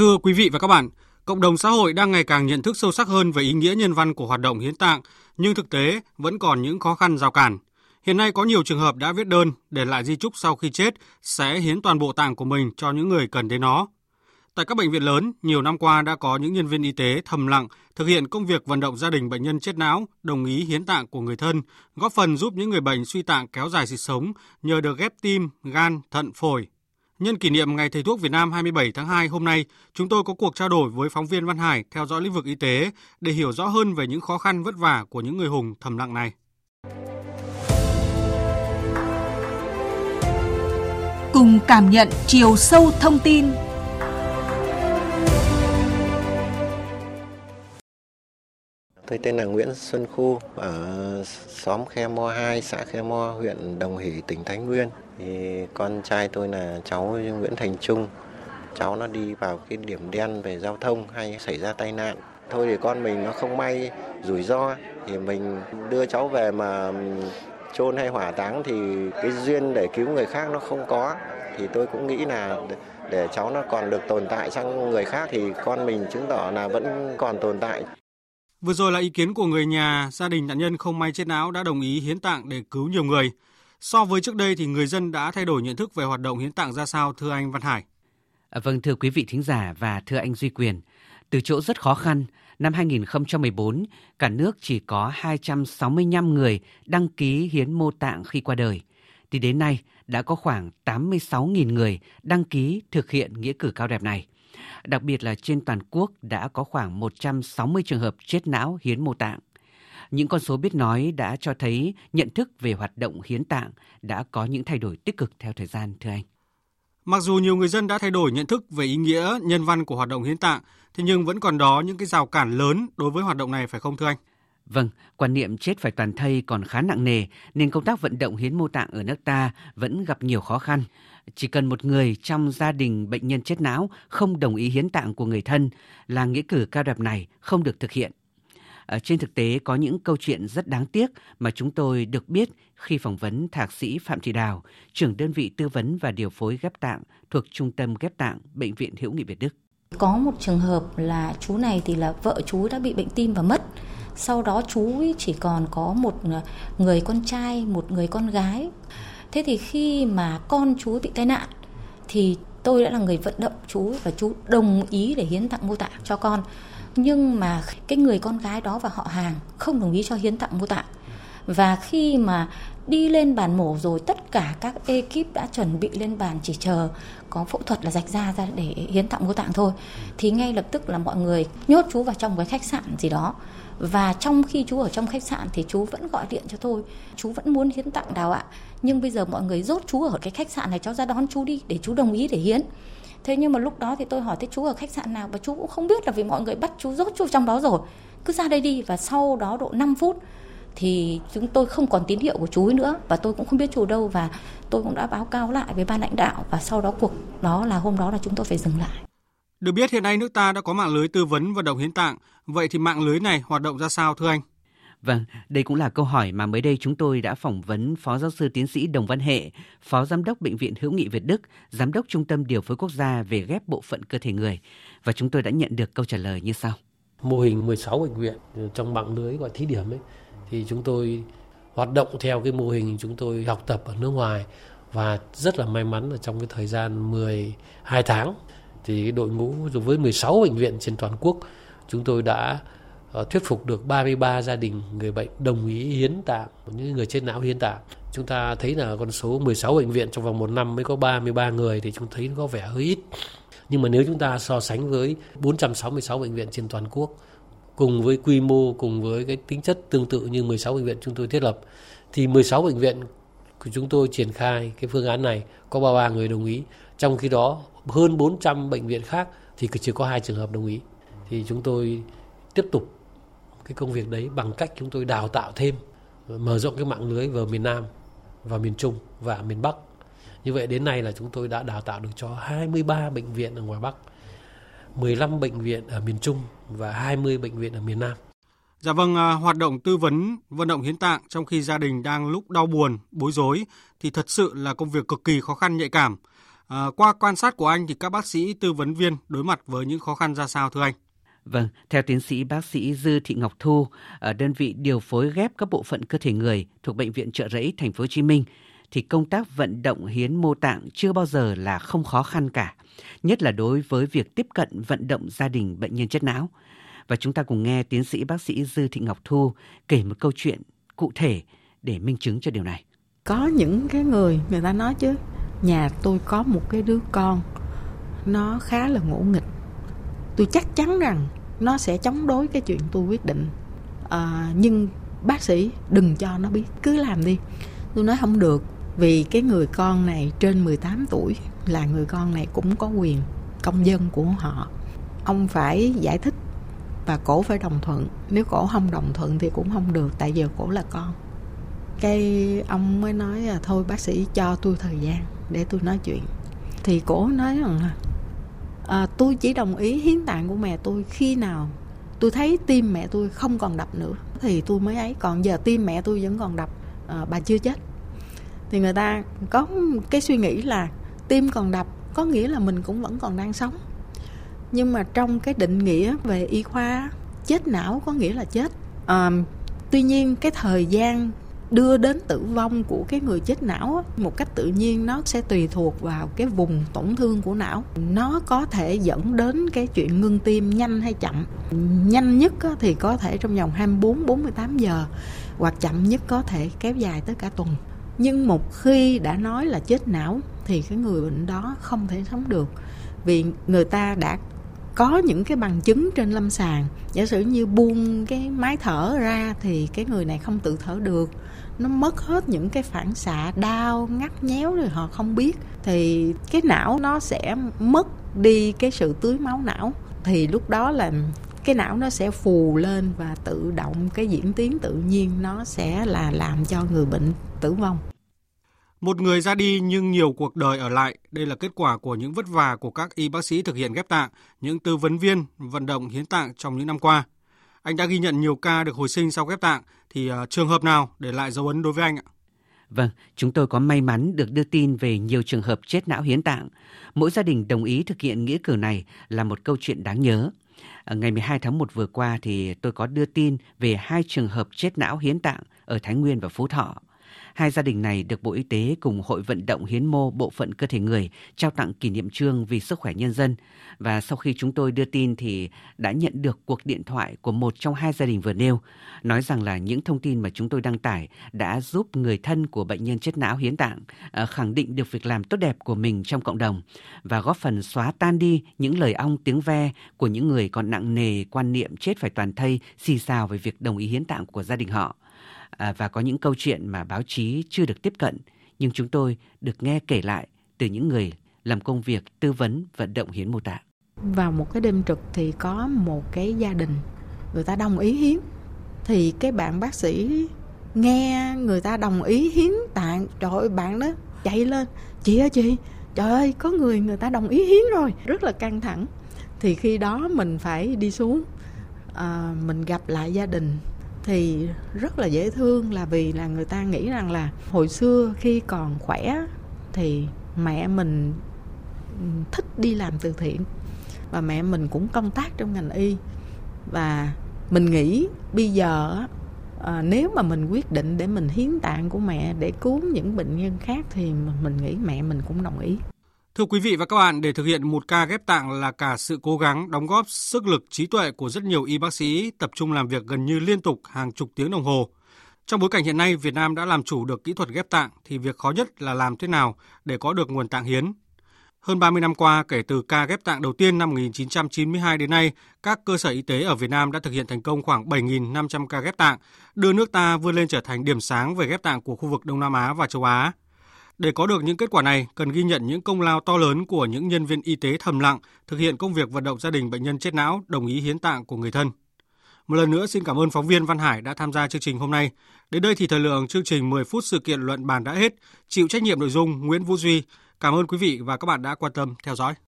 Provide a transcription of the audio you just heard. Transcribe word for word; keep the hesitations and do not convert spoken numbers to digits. Thưa quý vị và các bạn, cộng đồng xã hội đang ngày càng nhận thức sâu sắc hơn về ý nghĩa nhân văn của hoạt động hiến tạng, nhưng thực tế vẫn còn những khó khăn rào cản. Hiện nay có nhiều trường hợp đã viết đơn để lại di chúc sau khi chết sẽ hiến toàn bộ tạng của mình cho những người cần đến nó. Tại các bệnh viện lớn, nhiều năm qua đã có những nhân viên y tế thầm lặng thực hiện công việc vận động gia đình bệnh nhân chết não, đồng ý hiến tạng của người thân, góp phần giúp những người bệnh suy tạng kéo dài sự sống nhờ được ghép tim, gan, thận, phổi. Nhân kỷ niệm Ngày Thầy Thuốc Việt Nam hai mươi bảy tháng hai hôm nay, chúng tôi có cuộc trao đổi với phóng viên Văn Hải theo dõi lĩnh vực y tế để hiểu rõ hơn về những khó khăn vất vả của những người hùng thầm lặng này. Cùng cảm nhận chiều sâu thông tin. Tôi tên là Nguyễn Xuân Khu, ở xóm Khe Mo hai, xã Khe Mo, huyện Đồng Hỷ, tỉnh Thái Nguyên. Thì con trai tôi là cháu Nguyễn Thành Trung. Cháu nó đi vào cái điểm đen về giao thông hay xảy ra tai nạn. Thôi thì con mình nó không may rủi ro thì mình đưa cháu về mà chôn hay hỏa táng thì cái duyên để cứu người khác nó không có. Thì tôi cũng nghĩ là để cháu nó còn được tồn tại sang người khác thì con mình chứng tỏ là vẫn còn tồn tại. Vừa rồi là ý kiến của người nhà, gia đình nạn nhân không may chết não đã đồng ý hiến tạng để cứu nhiều người. So với trước đây thì người dân đã thay đổi nhận thức về hoạt động hiến tạng ra sao, thưa anh Văn Hải? À, vâng, thưa quý vị thính giả và thưa anh Duy Quyền, từ chỗ rất khó khăn, năm hai không một bốn, cả nước chỉ có hai trăm sáu mươi lăm người đăng ký hiến mô tạng khi qua đời. Thì đến nay đã có khoảng tám mươi sáu nghìn người đăng ký thực hiện nghĩa cử cao đẹp này. Đặc biệt là trên toàn quốc đã có khoảng một trăm sáu mươi trường hợp chết não hiến mô tạng. Những con số biết nói đã cho thấy nhận thức về hoạt động hiến tạng đã có những thay đổi tích cực theo thời gian, thưa anh. Mặc dù nhiều người dân đã thay đổi nhận thức về ý nghĩa nhân văn của hoạt động hiến tạng, thế nhưng vẫn còn đó những cái rào cản lớn đối với hoạt động này, phải không thưa anh? Vâng, quan niệm chết phải toàn thây còn khá nặng nề nên công tác vận động hiến mô tạng ở nước ta vẫn gặp nhiều khó khăn. Chỉ cần một người trong gia đình bệnh nhân chết não không đồng ý hiến tạng của người thân là nghĩa cử cao đẹp này không được thực hiện. Ở trên thực tế có những câu chuyện rất đáng tiếc mà chúng tôi được biết khi phỏng vấn thạc sĩ Phạm Thị Đào, trưởng đơn vị tư vấn và điều phối ghép tạng thuộc Trung tâm Ghép tạng Bệnh viện Hữu nghị Việt Đức. Có một trường hợp là chú này thì là vợ chú đã bị bệnh tim và mất. Sau đó chú chỉ còn có một người con trai, một người con gái. Thế thì khi mà con chú bị tai nạn thì tôi đã là người vận động chú và chú đồng ý để hiến tặng mô tạng cho con. Nhưng mà cái người con gái đó và họ hàng không đồng ý cho hiến tặng mô tạng. Và khi mà đi lên bàn mổ rồi tất cả các ekip đã chuẩn bị lên bàn chỉ chờ có phẫu thuật là rạch da ra để hiến tặng mô tạng thôi. Thì ngay lập tức là mọi người nhốt chú vào trong cái khách sạn gì đó. Và trong khi chú ở trong khách sạn thì chú vẫn gọi điện cho tôi. Chú vẫn muốn hiến tặng Đào ạ. Nhưng bây giờ mọi người dốt chú ở cái khách sạn này cho ra đón chú đi để chú đồng ý để hiến. Thế nhưng mà lúc đó thì tôi hỏi thế chú ở khách sạn nào và chú cũng không biết là vì mọi người bắt chú dốt chú trong đó rồi. Cứ ra đây đi. Và sau đó độ năm phút thì chúng tôi không còn tín hiệu của chú ấy nữa và tôi cũng không biết chú đâu và tôi cũng đã báo cáo lại với ban lãnh đạo và sau đó cuộc đó là hôm đó là chúng tôi phải dừng lại. Được biết hiện nay nước ta đã có mạng lưới tư vấn vận động hiến tạng. Vậy thì mạng lưới này hoạt động ra sao thưa anh? Vâng, đây cũng là câu hỏi mà mới đây chúng tôi đã phỏng vấn Phó Giáo sư Tiến sĩ Đồng Văn Hệ, Phó Giám đốc Bệnh viện Hữu nghị Việt Đức, Giám đốc Trung tâm Điều phối Quốc gia về ghép bộ phận cơ thể người. Và chúng tôi đã nhận được câu trả lời như sau. Mô hình mười sáu bệnh viện trong mạng lưới gọi thí điểm ấy, thì chúng tôi hoạt động theo cái mô hình chúng tôi học tập ở nước ngoài. Và rất là may mắn là trong cái thời gian mười hai tháng, thì đội ngũ với mười sáu bệnh viện trên toàn quốc, chúng tôi đã thuyết phục được ba mươi ba gia đình người bệnh đồng ý hiến tạng, những người chết não hiến tạng. Chúng ta thấy là con số mười sáu bệnh viện trong vòng một năm mới có ba mươi ba người thì chúng thấy có vẻ hơi ít. Nhưng mà nếu chúng ta so sánh với bốn trăm sáu mươi sáu bệnh viện trên toàn quốc, cùng với quy mô, cùng với cái tính chất tương tự như mười sáu bệnh viện chúng tôi thiết lập, thì mười sáu bệnh viện của chúng tôi triển khai cái phương án này có ba mươi ba người đồng ý. Trong khi đó hơn bốn trăm bệnh viện khác thì chỉ có hai trường hợp đồng ý. Thì chúng tôi tiếp tục cái công việc đấy bằng cách chúng tôi đào tạo thêm, mở rộng cái mạng lưới vào miền Nam và miền Trung và miền Bắc. Như vậy đến nay là chúng tôi đã đào tạo được cho hai mươi ba bệnh viện ở ngoài Bắc, mười lăm bệnh viện ở miền Trung và hai mươi bệnh viện ở miền Nam. Dạ vâng, hoạt động tư vấn vận động hiến tạng trong khi gia đình đang lúc đau buồn, bối rối thì thật sự là công việc cực kỳ khó khăn, nhạy cảm. À, qua quan sát của anh thì các bác sĩ tư vấn viên đối mặt với những khó khăn ra sao thưa anh? Vâng, theo tiến sĩ bác sĩ Dư Thị Ngọc Thu, ở đơn vị điều phối ghép các bộ phận cơ thể người thuộc Bệnh viện Chợ Rẫy, Thành phố Hồ Chí Minh, thì công tác vận động hiến mô tạng chưa bao giờ là không khó khăn cả, nhất là đối với việc tiếp cận vận động gia đình bệnh nhân chết não. Và chúng ta cùng nghe tiến sĩ bác sĩ Dư Thị Ngọc Thu kể một câu chuyện cụ thể để minh chứng cho điều này. Có những cái người người ta nói chứ, nhà tôi có một cái đứa con, nó khá là ngỗ nghịch. Tôi chắc chắn rằng nó sẽ chống đối cái chuyện tôi quyết định. À, nhưng bác sĩ đừng cho nó biết, cứ làm đi. Tôi nói không được, vì cái người con này trên mười tám tuổi là người con này cũng có quyền công dân của họ. Ông phải giải thích và cổ phải đồng thuận. Nếu cổ không đồng thuận thì cũng không được, tại giờ cổ là con. Cái ông mới nói là thôi bác sĩ cho tôi thời gian để tôi nói chuyện. Thì cổ nói rằng là à, tôi chỉ đồng ý hiến tạng của mẹ tôi khi nào tôi thấy tim mẹ tôi không còn đập nữa thì tôi mới ấy, còn giờ tim mẹ tôi vẫn còn đập, à, bà chưa chết. Thì người ta có cái suy nghĩ là tim còn đập có nghĩa là mình cũng vẫn còn đang sống. Nhưng mà trong cái định nghĩa về y khoa, chết não có nghĩa là chết. à, Tuy nhiên cái thời gian đưa đến tử vong của cái người chết não một cách tự nhiên nó sẽ tùy thuộc vào cái vùng tổn thương của não. Nó có thể dẫn đến cái chuyện ngưng tim nhanh hay chậm. Nhanh nhất thì có thể trong vòng hai mươi bốn đến bốn mươi tám giờ, hoặc chậm nhất có thể kéo dài tới cả tuần. Nhưng một khi đã nói là chết não thì cái người bệnh đó không thể sống được, vì người ta đã có những cái bằng chứng trên lâm sàng. Giả sử như buông cái máy thở ra thì cái người này không tự thở được, nó mất hết những cái phản xạ đau, ngắt nhéo rồi họ không biết. Thì cái não nó sẽ mất đi cái sự tưới máu não, thì lúc đó là cái não nó sẽ phù lên và tự động cái diễn tiến tự nhiên nó sẽ là làm cho người bệnh tử vong. Một người ra đi nhưng nhiều cuộc đời ở lại, đây là kết quả của những vất vả của các y bác sĩ thực hiện ghép tạng, những tư vấn viên vận động hiến tạng trong những năm qua. Anh đã ghi nhận nhiều ca được hồi sinh sau ghép tạng, thì trường hợp nào để lại dấu ấn đối với anh ạ? Vâng, chúng tôi có may mắn được đưa tin về nhiều trường hợp chết não hiến tạng. Mỗi gia đình đồng ý thực hiện nghĩa cử này là một câu chuyện đáng nhớ. Ngày mười hai tháng một vừa qua thì tôi có đưa tin về hai trường hợp chết não hiến tạng ở Thái Nguyên và Phú Thọ. Hai gia đình này được Bộ Y tế cùng Hội Vận động Hiến mô Bộ Phận Cơ thể Người trao tặng kỷ niệm chương vì sức khỏe nhân dân. Và sau khi chúng tôi đưa tin thì đã nhận được cuộc điện thoại của một trong hai gia đình vừa nêu, nói rằng là những thông tin mà chúng tôi đăng tải đã giúp người thân của bệnh nhân chết não hiến tạng khẳng định được việc làm tốt đẹp của mình trong cộng đồng và góp phần xóa tan đi những lời ong tiếng ve của những người còn nặng nề quan niệm chết phải toàn thây, xì xào về việc đồng ý hiến tạng của gia đình họ. À, và có những câu chuyện mà báo chí chưa được tiếp cận, nhưng chúng tôi được nghe kể lại từ những người làm công việc tư vấn vận động hiến mô tạng. Vào một cái đêm trực thì có một cái gia đình người ta đồng ý hiến. Thì cái bạn bác sĩ nghe người ta đồng ý hiến tạng, trời ơi, bạn đó chạy lên, chị ơi chị, trời ơi có người người ta đồng ý hiến rồi, rất là căng thẳng. Thì khi đó mình phải đi xuống, à, mình gặp lại gia đình. Thì rất là dễ thương, là vì là người ta nghĩ rằng là hồi xưa khi còn khỏe thì mẹ mình thích đi làm từ thiện và mẹ mình cũng công tác trong ngành y. Và mình nghĩ bây giờ à, nếu mà mình quyết định để mình hiến tạng của mẹ để cứu những bệnh nhân khác thì mình nghĩ mẹ mình cũng đồng ý. Thưa quý vị và các bạn, để thực hiện một ca ghép tạng là cả sự cố gắng, đóng góp, sức lực, trí tuệ của rất nhiều y bác sĩ tập trung làm việc gần như liên tục hàng chục tiếng đồng hồ. Trong bối cảnh hiện nay, Việt Nam đã làm chủ được kỹ thuật ghép tạng thì việc khó nhất là làm thế nào để có được nguồn tạng hiến. Hơn ba mươi năm qua, kể từ ca ghép tạng đầu tiên năm một nghìn chín trăm chín mươi hai đến nay, các cơ sở y tế ở Việt Nam đã thực hiện thành công khoảng bảy nghìn năm trăm ca ghép tạng, đưa nước ta vươn lên trở thành điểm sáng về ghép tạng của khu vực Đông Nam Á và châu Á. Để có được những kết quả này, cần ghi nhận những công lao to lớn của những nhân viên y tế thầm lặng thực hiện công việc vận động gia đình bệnh nhân chết não đồng ý hiến tạng của người thân. Một lần nữa xin cảm ơn phóng viên Văn Hải đã tham gia chương trình hôm nay. Đến đây thì thời lượng chương trình mười phút sự kiện luận bàn đã hết. Chịu trách nhiệm nội dung Nguyễn Vũ Duy. Cảm ơn quý vị và các bạn đã quan tâm theo dõi.